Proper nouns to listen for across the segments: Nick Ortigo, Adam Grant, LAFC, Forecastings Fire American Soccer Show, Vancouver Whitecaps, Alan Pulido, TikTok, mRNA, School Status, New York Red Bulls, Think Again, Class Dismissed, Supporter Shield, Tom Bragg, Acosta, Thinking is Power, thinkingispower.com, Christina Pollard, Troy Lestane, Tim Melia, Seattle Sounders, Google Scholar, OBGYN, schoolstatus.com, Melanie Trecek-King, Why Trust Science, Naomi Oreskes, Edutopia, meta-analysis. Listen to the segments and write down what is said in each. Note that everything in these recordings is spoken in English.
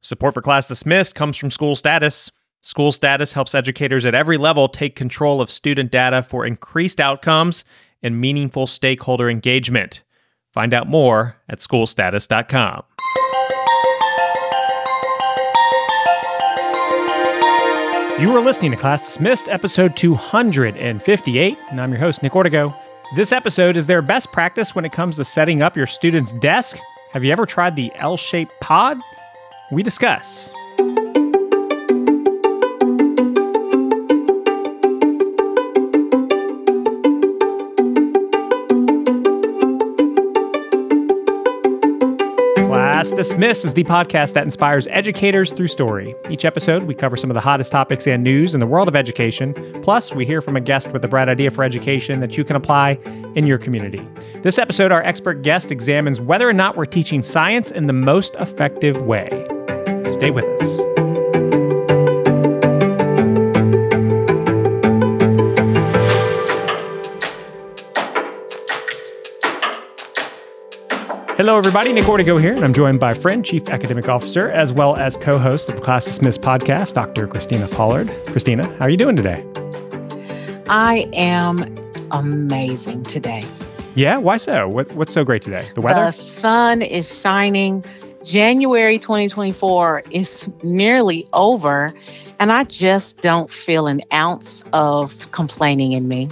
Support for Class Dismissed comes from School Status. School Status helps educators at every level take control of student data for increased outcomes and meaningful stakeholder engagement. Find out more at schoolstatus.com. You are listening to Class Dismissed, episode 258, and I'm your host, Nick Ortigo. This episode is their best practice when it comes to setting up your student's desk. Have you ever tried the L-shaped pod? We discuss. Class Dismissed is the podcast that inspires educators through story. Each episode, we cover some of the hottest topics and news in the world of education. Plus, we hear from a guest with a bright idea for education that you can apply in your community. This episode, our expert guest examines whether or not we're teaching science in the most effective way. Stay with us. Hello, everybody. Nick Ortigo here, and I'm joined by friend, Chief Academic Officer, as well as co-host of the Class Dismissed podcast, Dr. Christina Pollard. Christina, how are you doing today? I am amazing today. Yeah? Why so? What's so great today? The weather? The sun is shining. January 2024 is nearly over, and I just don't feel an ounce of complaining in me.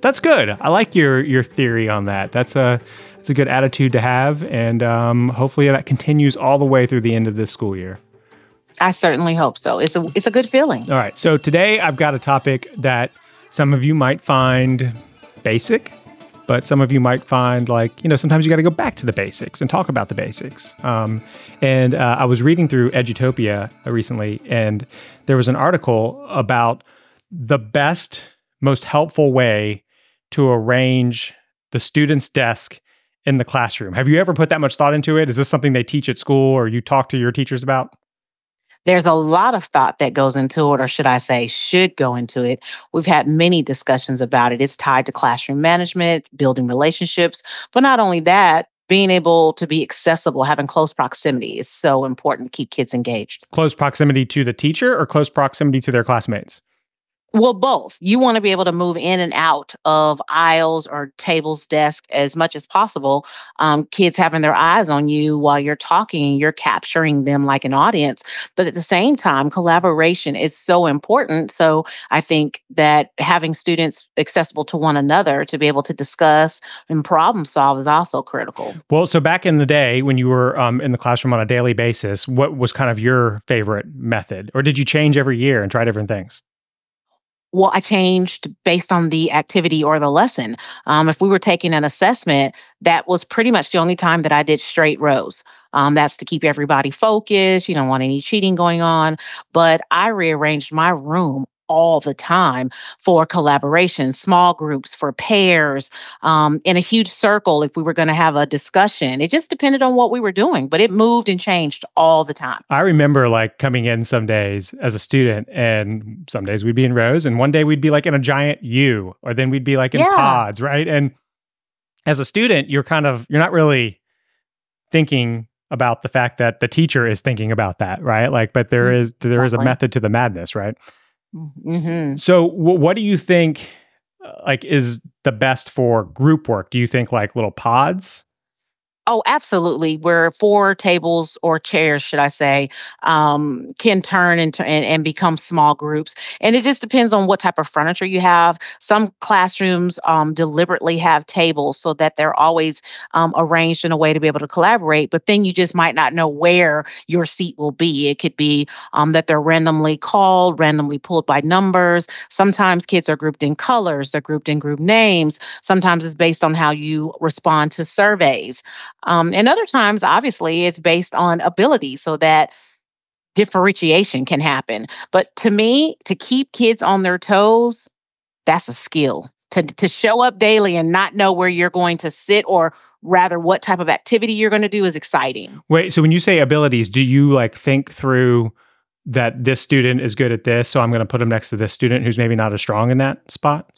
That's good. I like your theory on that. It's a good attitude to have, and hopefully that continues all the way through the end of this school year. I certainly hope so. It's a good feeling. All right, so today I've got a topic that some of you might find basic, but some of you might find sometimes you got to go back to the basics and talk about the basics. I was reading through Edutopia recently, and there was an article about the best, most helpful way to arrange the student's desk in the classroom. Have you ever put that much thought into it? Is this something they teach at school or you talk to your teachers about? There's a lot of thought that goes into it, or should I say, should go into it. We've had many discussions about it. It's tied to classroom management, building relationships, but not only that, being able to be accessible, having close proximity is so important to keep kids engaged. Close proximity to the teacher or close proximity to their classmates? Well, both. You want to be able to move in and out of aisles or tables, desk as much as possible. Kids having their eyes on you while you're talking, you're capturing them like an audience. But at the same time, collaboration is so important. So I think that having students accessible to one another to be able to discuss and problem solve is also critical. Well, so back in the day when you were in the classroom on a daily basis, what was kind of your favorite method? Or did you change every year and try different things? Well, I changed based on the activity or the lesson. If we were taking an assessment, that was pretty much the only time that I did straight rows. That's to keep everybody focused. You don't want any cheating going on. But I rearranged my room all the time for collaboration, small groups, for pairs, in a huge circle if we were going to have a discussion. It just depended on what we were doing, but it moved and changed all the time. I remember coming in some days as a student, and some days we'd be in rows, and one day we'd be in a giant U, or then we'd be in pods, right? And as a student, you're not really thinking about the fact that the teacher is thinking about that, right? But there is a method to the madness, right? Mm-hmm. So what do you think is the best for group work? Do you think little pods? Oh, absolutely. Where four tables or chairs, should I say, can turn and become small groups. And it just depends on what type of furniture you have. Some classrooms deliberately have tables so that they're always arranged in a way to be able to collaborate, but then you just might not know where your seat will be. It could be that they're randomly called, randomly pulled by numbers. Sometimes kids are grouped in colors, they're grouped in group names. Sometimes it's based on how you respond to surveys. And other times, obviously, it's based on ability so that differentiation can happen. But to me, to keep kids on their toes, that's a skill. To show up daily and not know where you're going to sit, or rather what type of activity you're going to do, is exciting. Wait, so when you say abilities, do you think through that this student is good at this, so I'm going to put them next to this student who's maybe not as strong in that spot?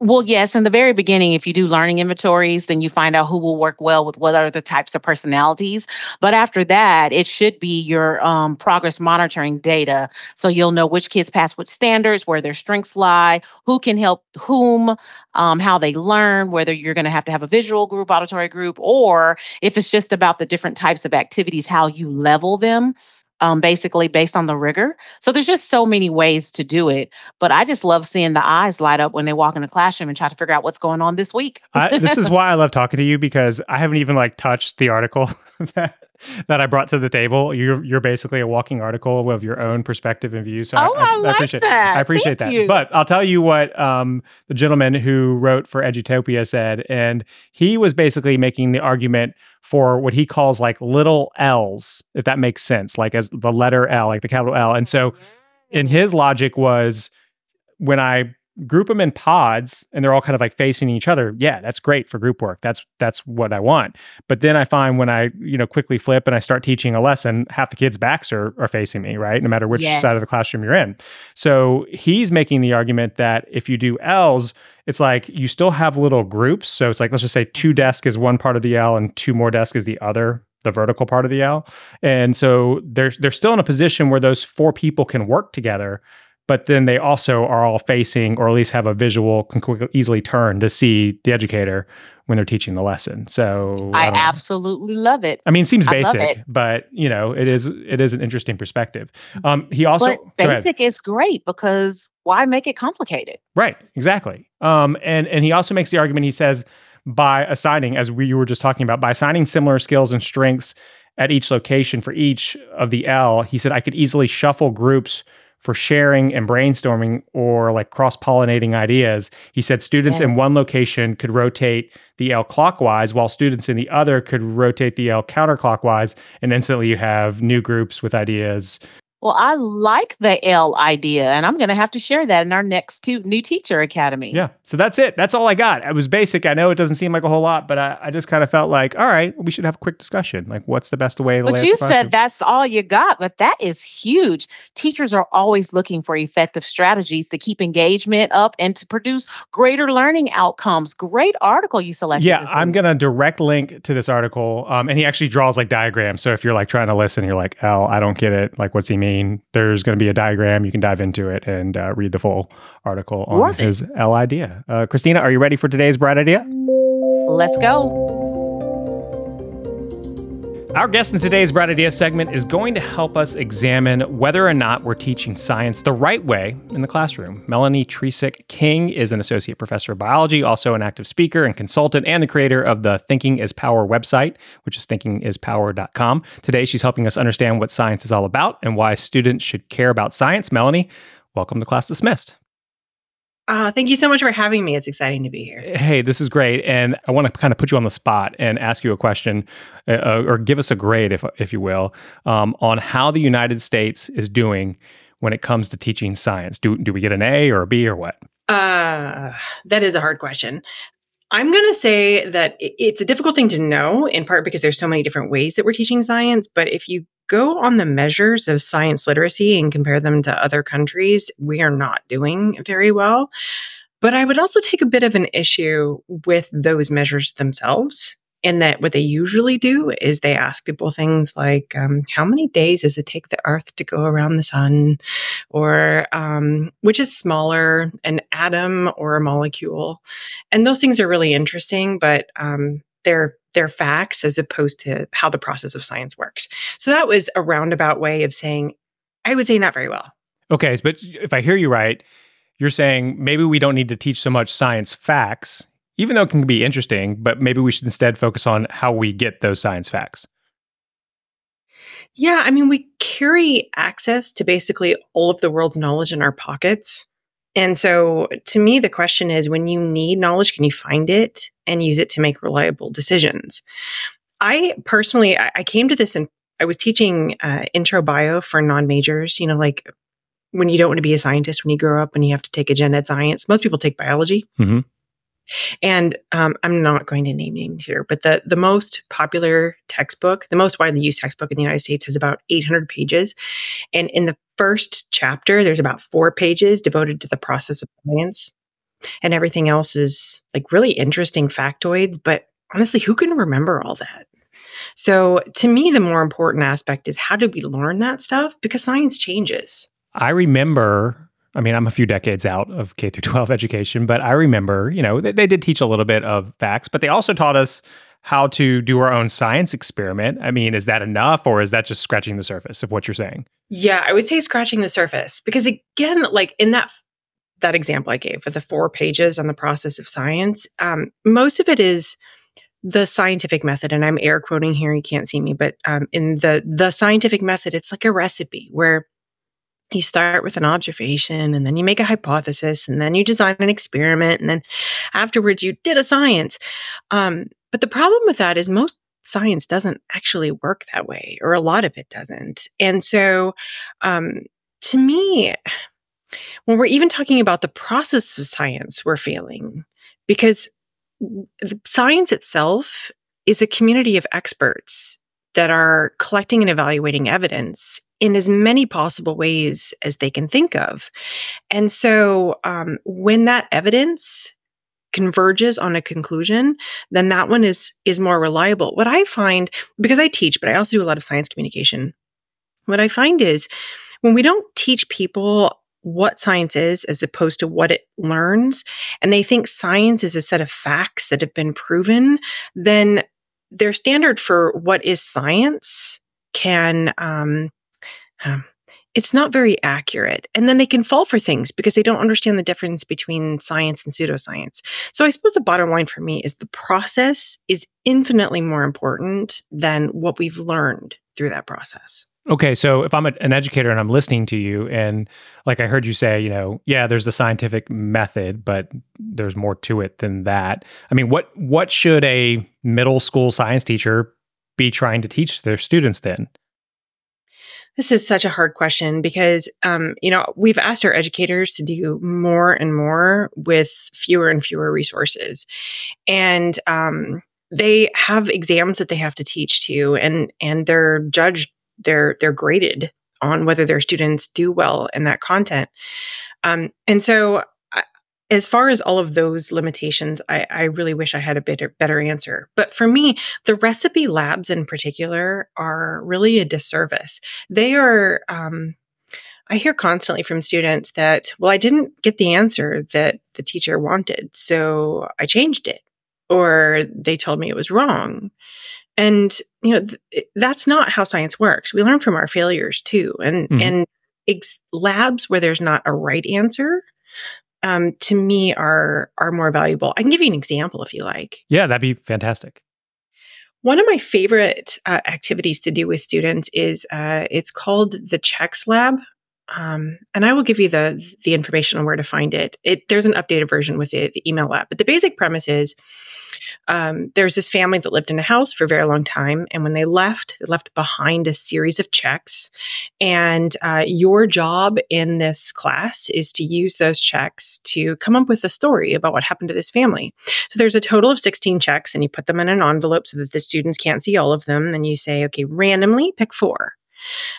Well, yes. In the very beginning, if you do learning inventories, then you find out who will work well with what other types of personalities. But after that, it should be your progress monitoring data. So you'll know which kids pass what standards, where their strengths lie, who can help whom, how they learn, whether you're going to have a visual group, auditory group, or if it's just about the different types of activities, how you level them. Basically based on the rigor. So there's just so many ways to do it. But I just love seeing the eyes light up when they walk in the classroom and try to figure out what's going on this week. This is why I love talking to you, because I haven't even touched the article that I brought to the table. You're basically a walking article of your own perspective and view. So I appreciate that. I appreciate that. But I'll tell you what the gentleman who wrote for Edutopia said, and he was basically making the argument for what he calls little L's, if that makes sense, as the letter L, the capital L. And so in his logic was, when I group them in pods and they're all kind of facing each other, yeah, that's great for group work. That's what I want. But then I find when I, quickly flip and I start teaching a lesson, half the kids' backs are facing me, right? No matter which side of the classroom you're in. So he's making the argument that if you do L's, it's you still have little groups. So it's let's just say two desks is one part of the L and two more desks is the other, the vertical part of the L. And so they're still in a position where those four people can work together, but then they also are all facing, or at least have a visual, can quickly, easily turn to see the educator when they're teaching the lesson. So I absolutely love it. I mean, it seems basic, but it is an interesting perspective. He also, but basic is great because why make it complicated? Right, exactly. And he also makes the argument. He says by assigning, as you were just talking about, by assigning similar skills and strengths at each location for each of the L, he said I could easily shuffle groups for sharing and brainstorming or cross-pollinating ideas. He said students in one location could rotate the L clockwise while students in the other could rotate the L counterclockwise, and instantly you have new groups with ideas. Well, I like the L idea, and I'm going to have to share that in our next new teacher academy. Yeah. So that's it. That's all I got. It was basic. I know it doesn't seem like a whole lot, but I just kind of felt all right, we should have a quick discussion. What's the best way to lay out the classroom? But you said that's all you got, but that is huge. Teachers are always looking for effective strategies to keep engagement up and to produce greater learning outcomes. Great article you selected. Yeah, I'm going to direct link to this article, and he actually draws diagrams. So if you're trying to listen, you're oh, I don't get it. What's he mean? There's going to be a diagram. You can dive into it and read the full article on his L idea. Christina, are you ready for today's bright idea? Let's go. Our guest in today's Bright Idea segment is going to help us examine whether or not we're teaching science the right way in the classroom. Melanie Trecek-King is an associate professor of biology, also an active speaker and consultant, and the creator of the Thinking is Power website, which is thinkingispower.com. Today, she's helping us understand what science is all about and why students should care about science. Melanie, welcome to Class Dismissed. Thank you so much for having me. It's exciting to be here. Hey, this is great. And I want to kind of put you on the spot and ask you a question, or give us a grade, if you will, on how the United States is doing when it comes to teaching science. Do we get an A or a B or what? That is a hard question. I'm going to say that it's a difficult thing to know, in part because there's so many different ways that we're teaching science. But if you go on the measures of science literacy and compare them to other countries, we are not doing very well. But I would also take a bit of an issue with those measures themselves, in that what they usually do is they ask people things like, how many days does it take the Earth to go around the sun? Or which is smaller, an atom or a molecule? And those things are really interesting, but they're facts as opposed to how the process of science works. So that was a roundabout way of saying, I would say not very well. Okay, but if I hear you right, you're saying maybe we don't need to teach so much science facts, even though it can be interesting, but maybe we should instead focus on how we get those science facts. Yeah, I mean, we carry access to basically all of the world's knowledge in our pockets. And so to me, the question is, when you need knowledge, can you find it and use it to make reliable decisions? I personally, I came to this and I was teaching intro bio for non-majors, when you don't want to be a scientist, when you grow up and you have to take a gen ed science. Most people take biology. Mm-hmm. And I'm not going to name names here, but the most popular textbook, the most widely used textbook in the United States, has about 800 pages. And in the first chapter, there's about 4 pages devoted to the process of science. and everything else is like really interesting factoids, but honestly, who can remember all that? So to me, the more important aspect is how do we learn that stuff? Because science changes. I remember, I mean, I'm a few decades out of K through 12 education, but I remember, you know, they did teach a little bit of facts, but they also taught us how to do our own science experiment. I mean, is that enough or is that just scratching the surface of what you're saying? Yeah, I would say scratching the surface because again, like in that example I gave with the 4 pages on the process of science, most of it is the scientific method, and I'm air quoting here, you can't see me, but in the scientific method, it's like a recipe where you start with an observation and then you make a hypothesis and then you design an experiment and then afterwards you did a science. But the problem with that is most science doesn't actually work that way, or a lot of it doesn't. And so to me, when we're even talking about the process of science, we're failing because science itself is a community of experts that are collecting and evaluating evidence in as many possible ways as they can think of. And so when that evidence converges on a conclusion, then that one is more reliable. What I find, because I teach, but I also do a lot of science communication, what I find is when we don't teach people what science is as opposed to what it learns, and they think science is a set of facts that have been proven, then their standard for what is science can, it's not very accurate. And then they can fall for things because they don't understand the difference between science and pseudoscience. So I suppose the bottom line for me is the process is infinitely more important than what we've learned through that process. Okay, so if I'm an educator and I'm listening to you and like I heard you say, you know, yeah, there's the scientific method, but there's more to it than that. I mean, what should a middle school science teacher be trying to teach their students then? This is such a hard question because, you know, we've asked our educators to do more and more with fewer and fewer resources. And they have exams that they have to teach to, and they're judged, they're graded on whether their students do well in that content. And so as far as all of those limitations, I really wish I had a better answer. But for me, the recipe labs in particular are really a disservice. They are, I hear constantly from students that, well, I didn't get the answer that the teacher wanted, so I changed it, or they told me it was wrong. And, you know, that's not how science works. We learn from our failures too. And, and labs where there's not a right answer, to me are more valuable. I can give you an example if you like. Yeah, that'd be fantastic. One of my favorite activities to do with students is it's called the Checks Lab. And I will give you the information on where to find it. There's an updated version with the email app. But the basic premise is there's this family that lived in a house for a very long time. And when they left behind a series of checks. And your job in this class is to use those checks to come up with a story about what happened to this family. So there's a total of 16 checks, and you put them in an envelope so that the students can't see all of them. And you say, okay, randomly pick 4.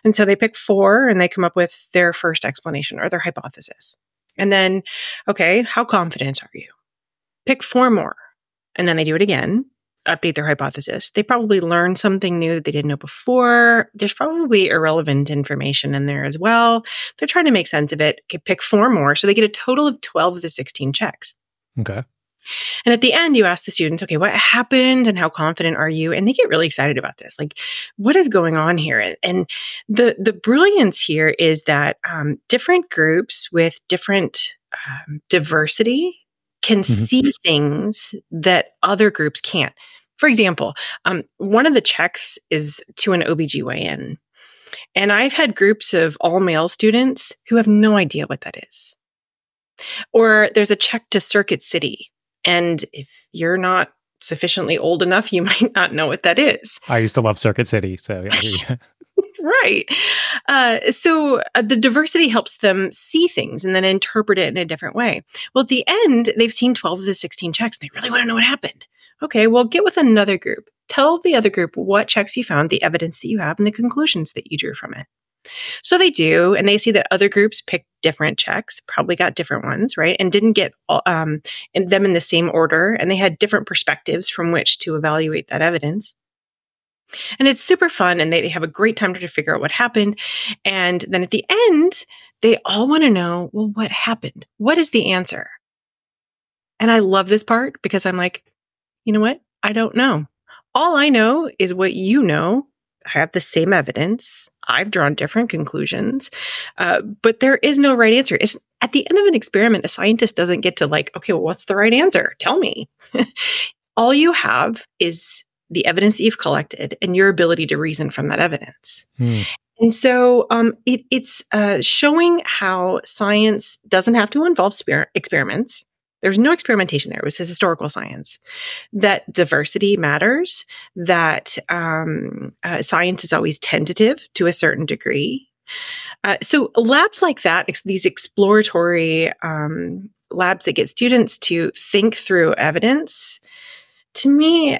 And so they pick 4 and they come up with their first explanation or their hypothesis. And then, okay, how confident are you? Pick 4 more. And then they do it again, update their hypothesis. They probably learn something new that they didn't know before. There's probably irrelevant information in there as well. They're trying to make sense of it. Okay, pick 4 more. So they get a total of 12 of the 16 checks. Okay. And at the end, you ask the students, okay, what happened and how confident are you? And they get really excited about this. Like, what is going on here? And the brilliance here is that different groups with different diversity can see things that other groups can't. For example, one of the checks is to an OBGYN. And I've had groups of all male students who have no idea what that is. Or there's a check to Circuit City. And if you're not sufficiently old enough, you might not know what that is. I used to love Circuit City. So, yeah. Right. So the diversity helps them see things and then interpret it in a different way. Well, at the end, they've seen 12 of the 16 checks. And they really want to know what happened. Okay, well, get with another group. Tell the other group what checks you found, the evidence that you have, and the conclusions that you drew from it. So they do, and they see that other groups picked different checks, probably got different ones, right? And didn't get them in the same order, and they had different perspectives from which to evaluate that evidence. And it's super fun, and they have a great time to figure out what happened. And then at the end, they all want to know, well, what happened? What is the answer? And I love this part because I'm like, you know what? I don't know. All I know is what you know. I have the same evidence. I've drawn different conclusions, but there is no right answer. It's, at the end of an experiment, a scientist doesn't get to like, okay, well, what's the right answer? Tell me. All you have is the evidence that you've collected and your ability to reason from that evidence. And so it's showing how science doesn't have to involve experiments. There's no experimentation there. It was historical science. That diversity matters, that science is always tentative to a certain degree. So labs like that, these exploratory labs that get students to think through evidence, to me,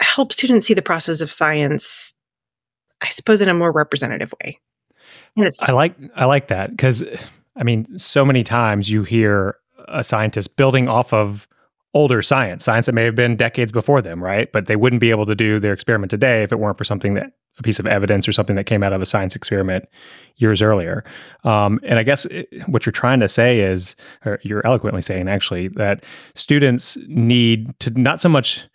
help students see the process of science, I suppose, in a more representative way. And it's fun. I like that because, I mean, so many times you hear a scientist building off of older science that may have been decades before them, right? But they wouldn't be able to do their experiment today if it weren't for something that, a piece of evidence or something that came out of a science experiment years earlier. And I guess what you're trying to say is, or you're eloquently saying actually, that students need to not so much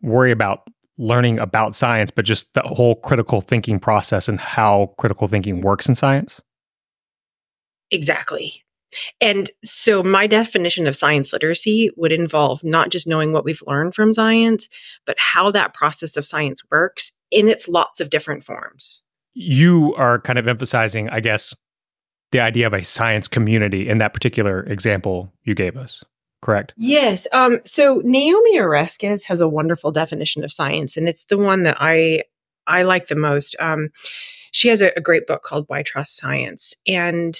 worry about learning about science, but just the whole critical thinking process and how critical thinking works in science. Exactly. And so my definition of science literacy would involve not just knowing what we've learned from science, but how that process of science works in its lots of different forms. You are kind of emphasizing, I guess, the idea of a science community in that particular example you gave us, correct? Yes. So Naomi Oreskes has a wonderful definition of science, and it's the one that I like the most. She has a great book called Why Trust Science, and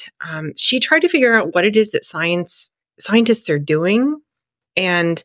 she tried to figure out what it is that scientists are doing and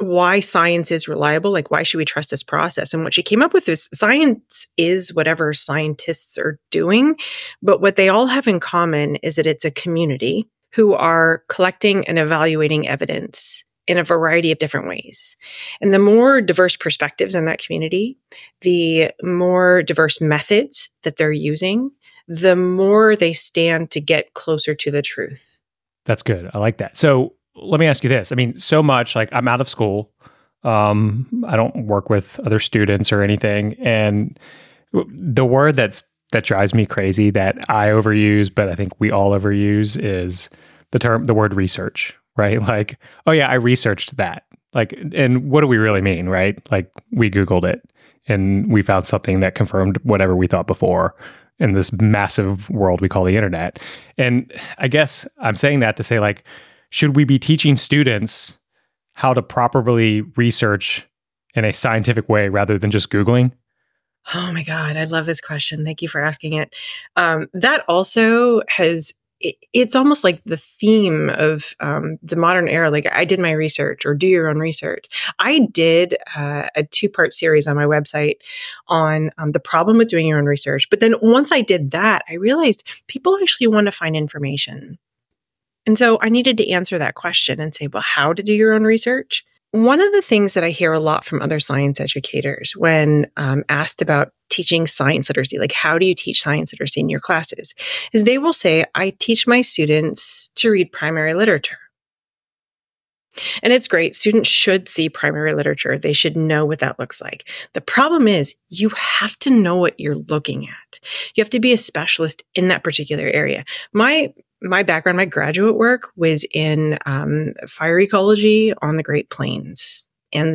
why science is reliable, like why should we trust this process? And what she came up with is science is whatever scientists are doing, but what they all have in common is that it's a community who are collecting and evaluating evidence in a variety of different ways. And the more diverse perspectives in that community, the more diverse methods that they're using, the more they stand to get closer to the truth. That's good. I like that. So let me ask you this. I mean, so much, like, I'm out of school. I don't work with other students or anything. And the word that drives me crazy that I overuse, but I think we all overuse, is the word research. Right? Like, oh yeah, I researched that. Like, and what do we really mean, right? Like, we Googled it and we found something that confirmed whatever we thought before in this massive world we call the internet. And I guess I'm saying that to say, like, should we be teaching students how to properly research in a scientific way rather than just Googling? Oh my God, I love this question. Thank you for asking it. That also has... It's almost like the theme of the modern era. Like, I did my research, or do your own research. I did a 2-part series on my website on the problem with doing your own research. But then once I did that, I realized people actually want to find information. And so I needed to answer that question and say, well, how to do your own research? One of the things that I hear a lot from other science educators when asked about teaching science literacy, like how do you teach science literacy in your classes, is they will say, I teach my students to read primary literature. And it's great. Students should see primary literature. They should know what that looks like. The problem is you have to know what you're looking at. You have to be a specialist in that particular area. My background, my graduate work was in fire ecology on the Great Plains and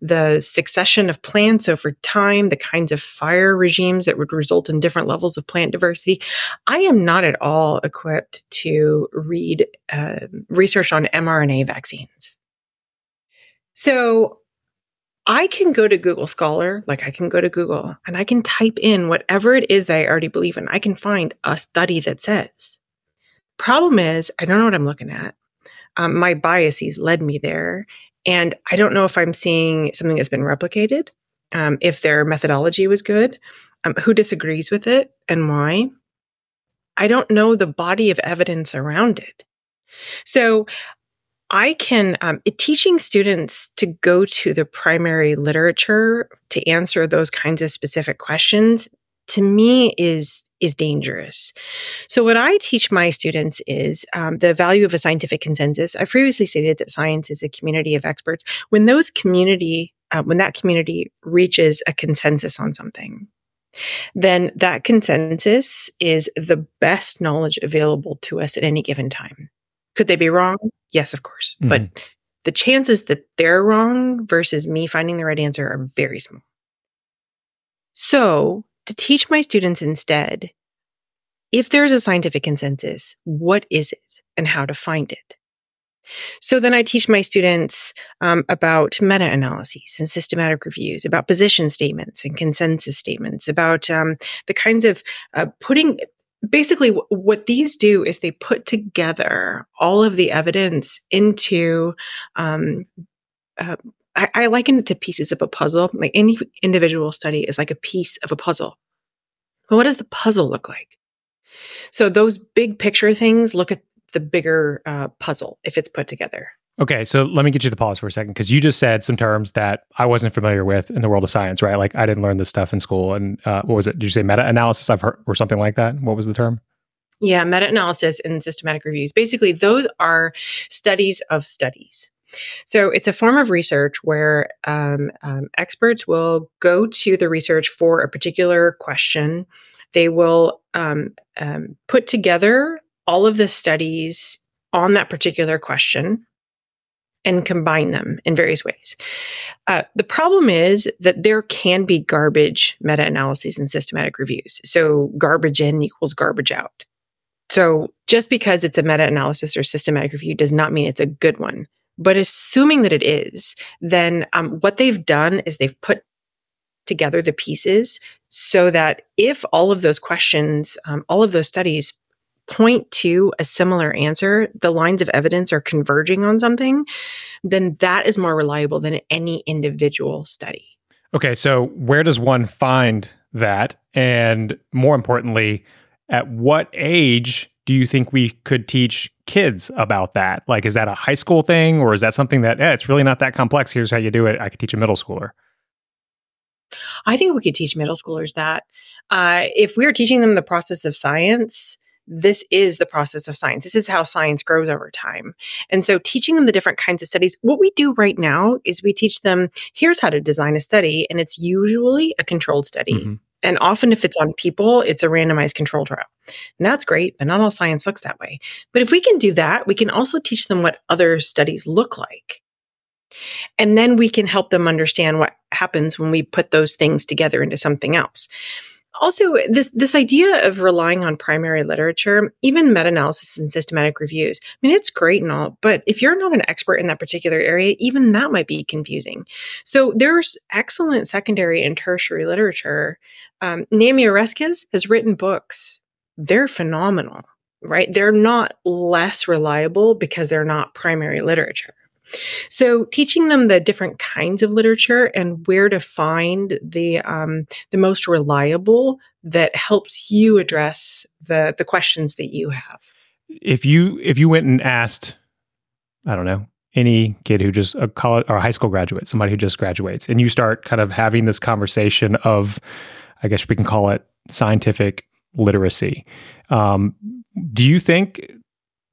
the succession of plants over time, the kinds of fire regimes that would result in different levels of plant diversity. I am not at all equipped to read research on mRNA vaccines. So I can go to Google Scholar, like I can go to Google, and I can type in whatever it is that I already believe in. I can find a study that says. Problem is, I don't know what I'm looking at. My biases led me there. And I don't know if I'm seeing something that's been replicated, if their methodology was good, who disagrees with it and why. I don't know the body of evidence around it. So I can, teaching students to go to the primary literature to answer those kinds of specific questions, to me, is dangerous. So what I teach my students is the value of a scientific consensus. I previously stated that science is a community of experts. When that community reaches a consensus on something, then that consensus is the best knowledge available to us at any given time. Could they be wrong? Yes, of course. Mm-hmm. But the chances that they're wrong versus me finding the right answer are very small. So to teach my students instead, if there's a scientific consensus, what is it and how to find it? So then I teach my students about meta-analyses and systematic reviews, about position statements and consensus statements, about the kinds of putting... Basically, what these do is they put together all of the evidence into, I liken it to pieces of a puzzle. Like any individual study is like a piece of a puzzle. But what does the puzzle look like? So those big picture things look at the bigger puzzle if it's put together. Okay, so let me get you to pause for a second, because you just said some terms that I wasn't familiar with in the world of science, right? Like I didn't learn this stuff in school. And what was it? Did you say meta-analysis I've heard or something like that? What was the term? Yeah, meta-analysis and systematic reviews. Basically, those are studies of studies. So it's a form of research where experts will go to the research for a particular question. They will put together all of the studies on that particular question and combine them in various ways. The problem is that there can be garbage meta-analyses and systematic reviews. So garbage in equals garbage out. So just because it's a meta-analysis or systematic review does not mean it's a good one. But assuming that it is, then what they've done is they've put together the pieces so that if all of those questions, all of those studies point to a similar answer, the lines of evidence are converging on something, then that is more reliable than any individual study. Okay, so where does one find that? And more importantly, at what age do you think we could teach kids about that? Like, is that a high school thing, or is that something that, it's really not that complex, here's how you do it, I could teach a middle schooler? I think we could teach middle schoolers that. If we were teaching them the process of science, this is the process of science. This is how science grows over time. And so teaching them the different kinds of studies, what we do right now is we teach them, here's how to design a study. And it's usually a controlled study. Mm-hmm. And often if it's on people, it's a randomized control trial. And that's great, but not all science looks that way. But if we can do that, we can also teach them what other studies look like. And then we can help them understand what happens when we put those things together into something else. Also, this idea of relying on primary literature, even meta-analysis and systematic reviews, I mean, it's great and all, but if you're not an expert in that particular area, even that might be confusing. So there's excellent secondary and tertiary literature. Naomi Oreskes has written books. They're phenomenal, right? They're not less reliable because they're not primary literature. So teaching them the different kinds of literature and where to find the most reliable that helps you address the questions that you have. If you went and asked, I don't know, any kid who just a college or a high school graduate, somebody who just graduates, and you start kind of having this conversation of, I guess we can call it scientific literacy. Do you think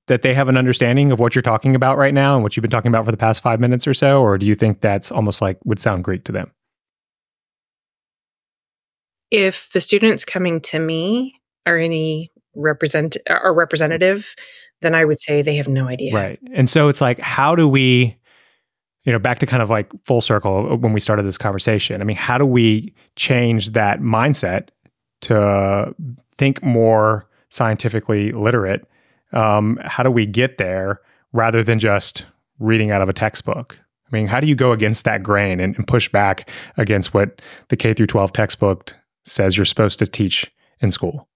that they have an understanding of what you're talking about right now and what you've been talking about for the past 5 minutes or so? Or do you think that's almost like would sound Greek to them? If the students coming to me are any representative, then I would say they have no idea. Right. And so it's like, how do we, back to kind of like full circle when we started this conversation, I mean, how do we change that mindset to think more scientifically literate? How do we get there rather than just reading out of a textbook? I mean, how do you go against that grain and push back against what the K through 12 textbook says you're supposed to teach in school?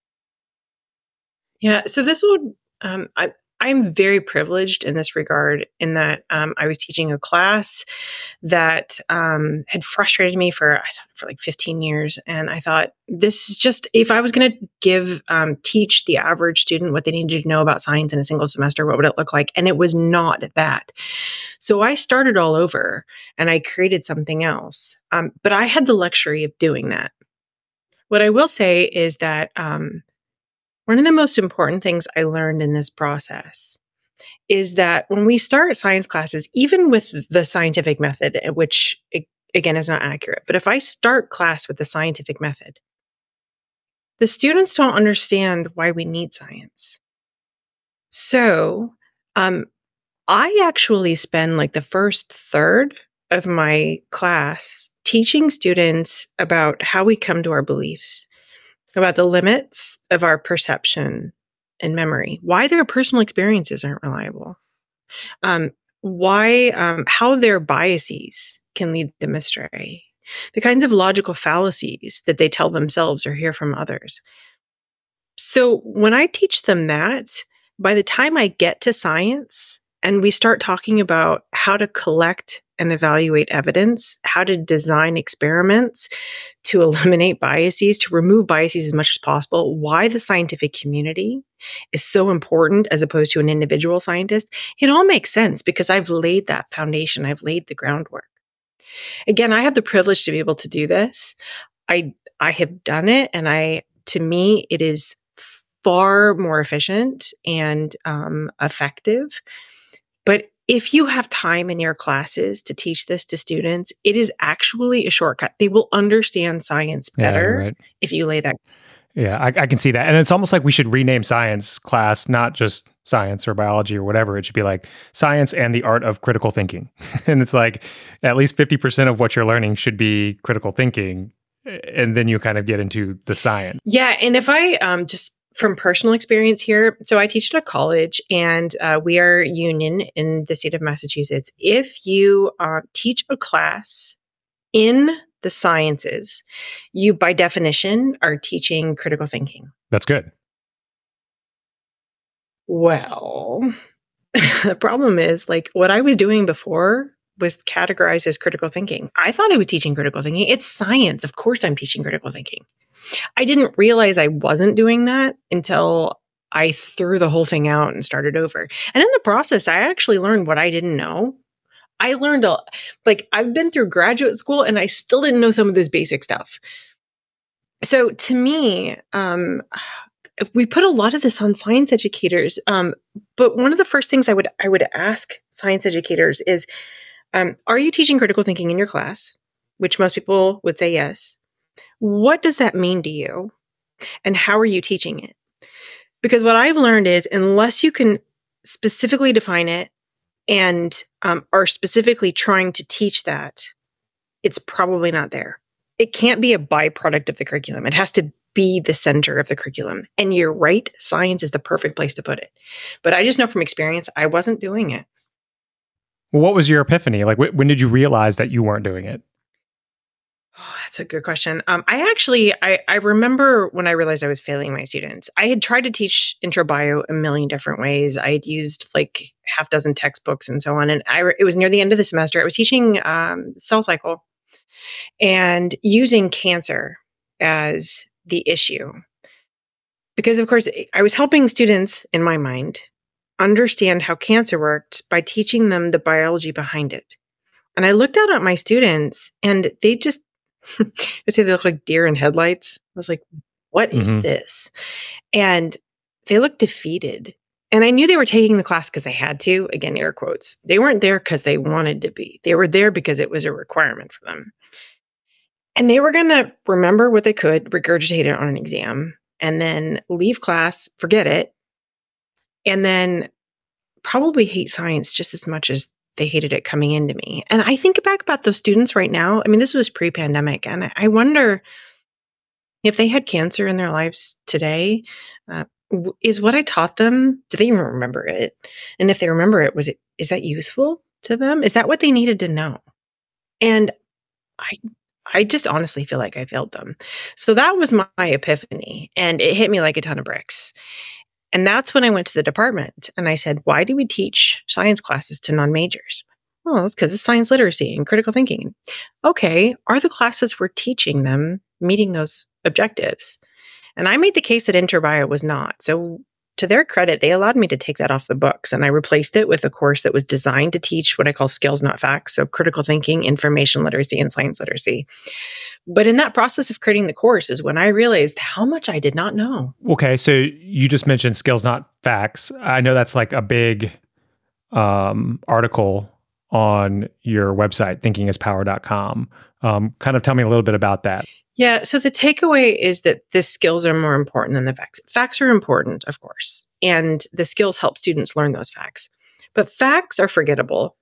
Yeah, so this would, I'm very privileged in this regard in that I was teaching a class that had frustrated me for like 15 years. And I thought, this is just, if I was going to teach the average student what they needed to know about science in a single semester, what would it look like? And it was not that. So I started all over and I created something else. But I had the luxury of doing that. What I will say is that one of the most important things I learned in this process is that when we start science classes, even with the scientific method, which again is not accurate, but if I start class with the scientific method, the students don't understand why we need science. So I actually spend like the first third of my class teaching students about how we come to our beliefs, about the limits of our perception and memory, why their personal experiences aren't reliable, how their biases can lead them astray, the kinds of logical fallacies that they tell themselves or hear from others. So when I teach them that, by the time I get to science and we start talking about how to collect and evaluate evidence, how to design experiments to eliminate biases, to remove biases as much as possible, why the scientific community is so important as opposed to an individual scientist, it all makes sense because I've laid that foundation. I've laid the groundwork. Again, I have the privilege to be able to do this. I have done it, and to me, it is far more efficient and effective. But if you have time in your classes to teach this to students, it is actually a shortcut. They will understand science better if you lay that. Yeah, I can see that. And it's almost like we should rename science class, not just science or biology or whatever. It should be like science and the art of critical thinking. And it's like at least 50% of what you're learning should be critical thinking. And then you kind of get into the science. Yeah. And if I just from personal experience here, so I teach at a college, and we are union in the state of Massachusetts. If you teach a class in the sciences, you by definition are teaching critical thinking. That's good. Well, the problem is like what I was doing before was categorized as critical thinking. I thought I was teaching critical thinking. It's science. Of course I'm teaching critical thinking. I didn't realize I wasn't doing that until I threw the whole thing out and started over. And in the process, I actually learned what I didn't know. I learned, I've been through graduate school and I still didn't know some of this basic stuff. So to me, we put a lot of this on science educators. But one of the first things I would ask science educators is, are you teaching critical thinking in your class? Which most people would say yes. What does that mean to you? And how are you teaching it? Because what I've learned is unless you can specifically define it and are specifically trying to teach that, it's probably not there. It can't be a byproduct of the curriculum. It has to be the center of the curriculum. And you're right, science is the perfect place to put it. But I just know from experience, I wasn't doing it. Well, what was your epiphany? Like, when did you realize that you weren't doing it? Oh, that's a good question. I remember when I realized I was failing my students. I had tried to teach intro bio a million different ways. I had used like half dozen textbooks and so on. And it was near the end of the semester. I was teaching cell cycle and using cancer as the issue. Because of course, I was helping students in my mind understand how cancer worked by teaching them the biology behind it. And I looked out at my students and they just, I would say they look like deer in headlights. I was like, what is this? And they looked defeated. And I knew they were taking the class because they had to, again, air quotes. They weren't there because they wanted to be. They were there because it was a requirement for them. And they were going to remember what they could, regurgitate it on an exam, and then leave class, forget it, and then probably hate science just as much as they hated it coming into me. And I think back about those students right now. I mean, this was pre-pandemic, and I wonder if they had cancer in their lives today, is what I taught them, do they even remember it? And if they remember it, is that useful to them? Is that what they needed to know? And I just honestly feel like I failed them. So that was my epiphany, and it hit me like a ton of bricks. And that's when I went to the department and I said, why do we teach science classes to non-majors? Oh, it's because it's science literacy and critical thinking. Okay, are the classes we're teaching them meeting those objectives? And I made the case that interbio was not. So to their credit, they allowed me to take that off the books. And I replaced it with a course that was designed to teach what I call skills, not facts. So critical thinking, information literacy, and science literacy. But in that process of creating the course is when I realized how much I did not know. Okay. So you just mentioned skills, not facts. I know that's like a big article on your website, thinkingispower.com. Kind of tell me a little bit about that. Yeah. So the takeaway is that the skills are more important than the facts. Facts are important, of course, and the skills help students learn those facts. But facts are forgettable.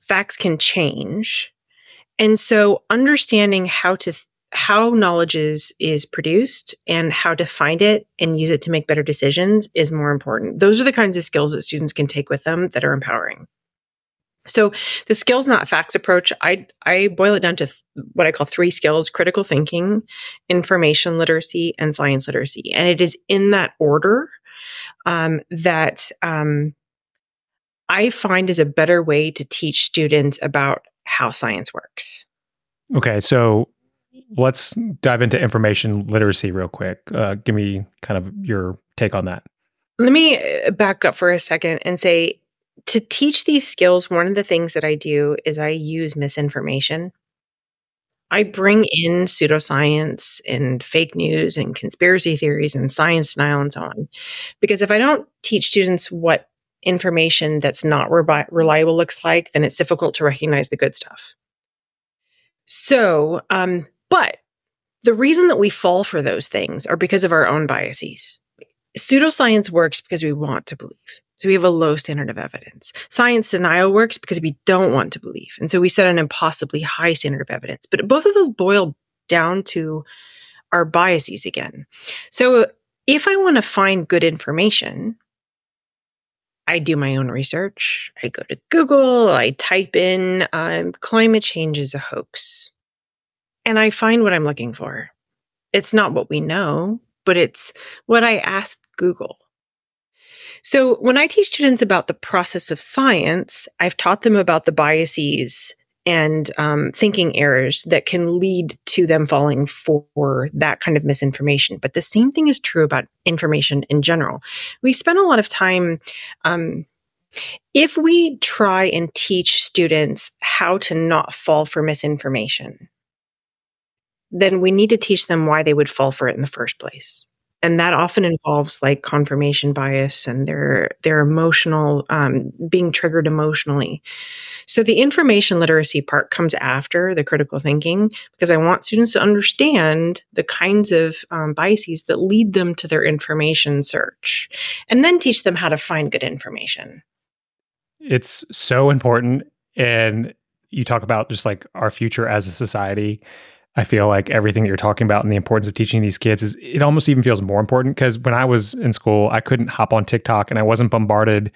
Facts can change. And so understanding how knowledge is produced and how to find it and use it to make better decisions is more important. Those are the kinds of skills that students can take with them that are empowering. So the skills, not facts approach, I boil it down to what I call three skills: critical thinking, information literacy, and science literacy. And it is in that order that I find is a better way to teach students about how science works. Okay, so let's dive into information literacy real quick. Give me kind of your take on that. Let me back up for a second and say, to teach these skills, one of the things that I do is I use misinformation. I bring in pseudoscience and fake news and conspiracy theories and science denial and so on. Because if I don't teach students what information that's not reliable looks like, then it's difficult to recognize the good stuff. So, but the reason that we fall for those things are because of our own biases. Pseudoscience works because we want to believe. So we have a low standard of evidence. Science denial works because we don't want to believe. And so we set an impossibly high standard of evidence. But both of those boil down to our biases again. So if I want to find good information, I do my own research. I go to Google. I type in climate change is a hoax. And I find what I'm looking for. It's not what we know, but it's what I asked Google. So when I teach students about the process of science, I've taught them about the biases and thinking errors that can lead to them falling for that kind of misinformation. But the same thing is true about information in general. We spend a lot of time, if we try and teach students how to not fall for misinformation, then we need to teach them why they would fall for it in the first place. And that often involves like confirmation bias and their emotional, being triggered emotionally. So the information literacy part comes after the critical thinking because I want students to understand the kinds of biases that lead them to their information search and then teach them how to find good information. It's so important. And you talk about just like our future as a society. I feel like everything that you're talking about and the importance of teaching these kids is, it almost even feels more important because when I was in school, I couldn't hop on TikTok and I wasn't bombarded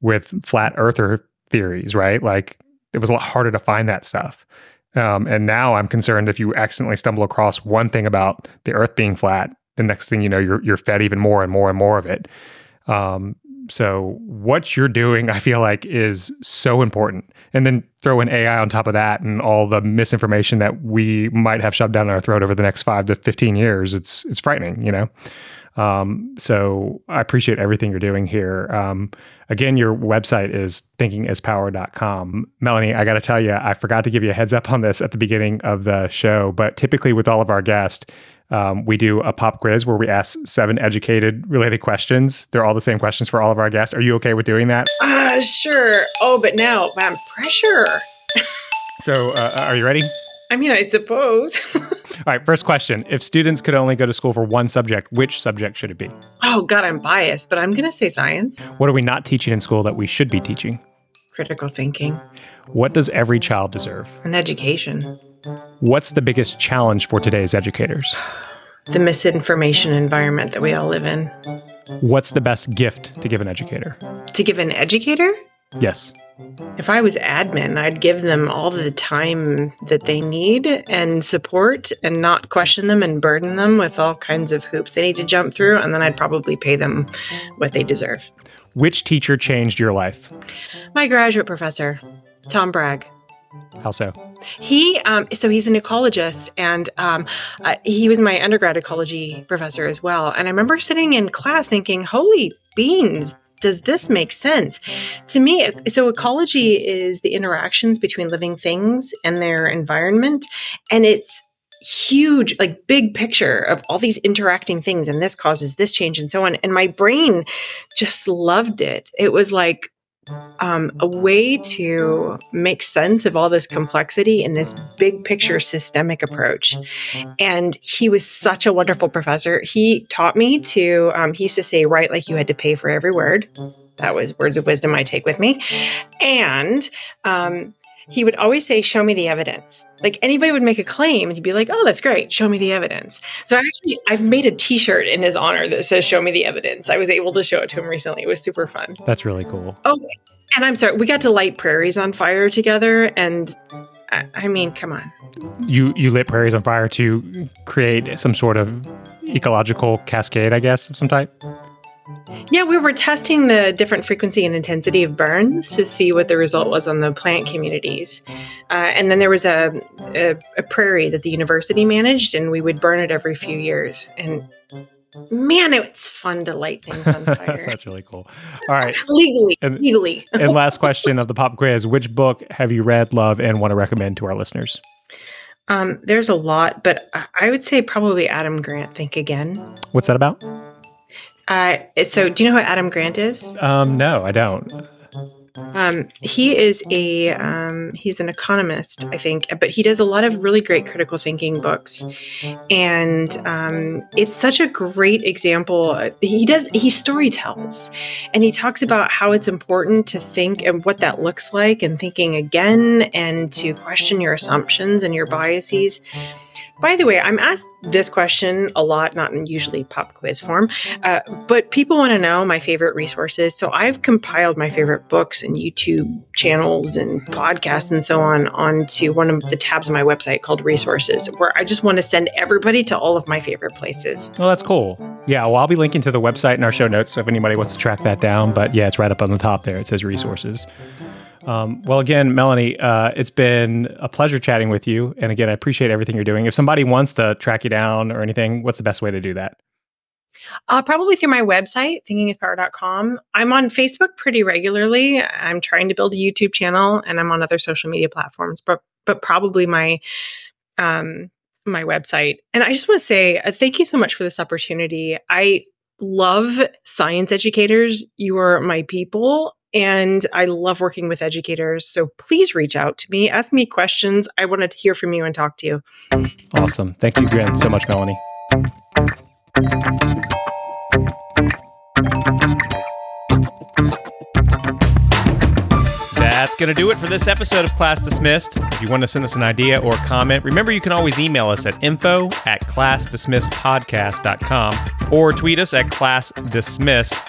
with flat earther theories, right? Like it was a lot harder to find that stuff. And now I'm concerned if you accidentally stumble across one thing about the earth being flat, the next thing you know, you're fed even more and more and more of it. So what you're doing, I feel like, is so important. And then throw in AI on top of that and all the misinformation that we might have shoved down our throat over the next 5 to 15 years. It's frightening, you know? So I appreciate everything you're doing here. Again, your website is thinkingispower.com. Melanie, I got to tell you, I forgot to give you a heads up on this at the beginning of the show, but typically with all of our guests, we do a pop quiz where we ask 7 educated-related questions. They're all the same questions for all of our guests. Are you okay with doing that? Sure. Oh, but now I'm pressure. So, are you ready? I mean, I suppose. All right, first question. If students could only go to school for one subject, which subject should it be? Oh, God, I'm biased, but I'm going to say science. What are we not teaching in school that we should be teaching? Critical thinking. What does every child deserve? An education. What's the biggest challenge for today's educators? The misinformation environment that we all live in. What's the best gift to give an educator? To give an educator? Yes. If I was admin, I'd give them all the time that they need and support and not question them and burden them with all kinds of hoops they need to jump through. And then I'd probably pay them what they deserve. Which teacher changed your life? My graduate professor, Tom Bragg. How so? So he's an ecologist, and he was my undergrad ecology professor as well. And I remember sitting in class thinking, holy beans, does this make sense? To me, so ecology is the interactions between living things and their environment, and it's huge, like big picture of all these interacting things, and this causes this change and so on. And my brain just loved it. It was like a way to make sense of all this complexity in this big picture systemic approach. And he was such a wonderful professor. He taught me to, he used to say, write like you had to pay for every word. That was words of wisdom I take with me. And he would always say, show me the evidence. Like anybody would make a claim and he'd be like, oh, that's great. Show me the evidence. So I've made a t-shirt in his honor that says, show me the evidence. I was able to show it to him recently. It was super fun. That's really cool. Oh, and I'm sorry. We got to light prairies on fire together. And I mean, come on. You lit prairies on fire to create some sort of ecological cascade, I guess, of some type? Yeah, we were testing the different frequency and intensity of burns to see what the result was on the plant communities. And then there was a prairie that the university managed, and we would burn it every few years. And man, it's fun to light things on fire. That's really cool. All right. Legally. And last question of the pop quiz, which book have you read, love, and want to recommend to our listeners? There's a lot, but I would say probably Adam Grant, Think Again. What's that about? So do you know who Adam Grant is? No, I don't. He is he's an economist, I think, but he does a lot of really great critical thinking books. And it's such a great example. He storytells, and he talks about how it's important to think and what that looks like and thinking again and to question your assumptions and your biases. By the way, I'm asked this question a lot, not in usually pop quiz form, but people want to know my favorite resources. So I've compiled my favorite books and YouTube channels and podcasts and so on onto one of the tabs on my website called Resources, where I just want to send everybody to all of my favorite places. Well, that's cool. Yeah, well, I'll be linking to the website in our show notes, so if anybody wants to track that down. But yeah, it's right up on the top there. It says Resources. Well, again, Melanie, it's been a pleasure chatting with you. And again, I appreciate everything you're doing. If somebody wants to track you down or anything, what's the best way to do that? Probably through my website, thinkingispower.com. I'm on Facebook pretty regularly. I'm trying to build a YouTube channel, and I'm on other social media platforms, but probably my website. And I just want to say thank you so much for this opportunity. I love science educators. You are my people. And I love working with educators. So please reach out to me. Ask me questions. I want to hear from you and talk to you. Awesome. Thank you again so much, Melanie. That's going to do it for this episode of Class Dismissed. If you want to send us an idea or comment, remember you can always email us at info@classdismissedpodcast.com or tweet us at classdismiss.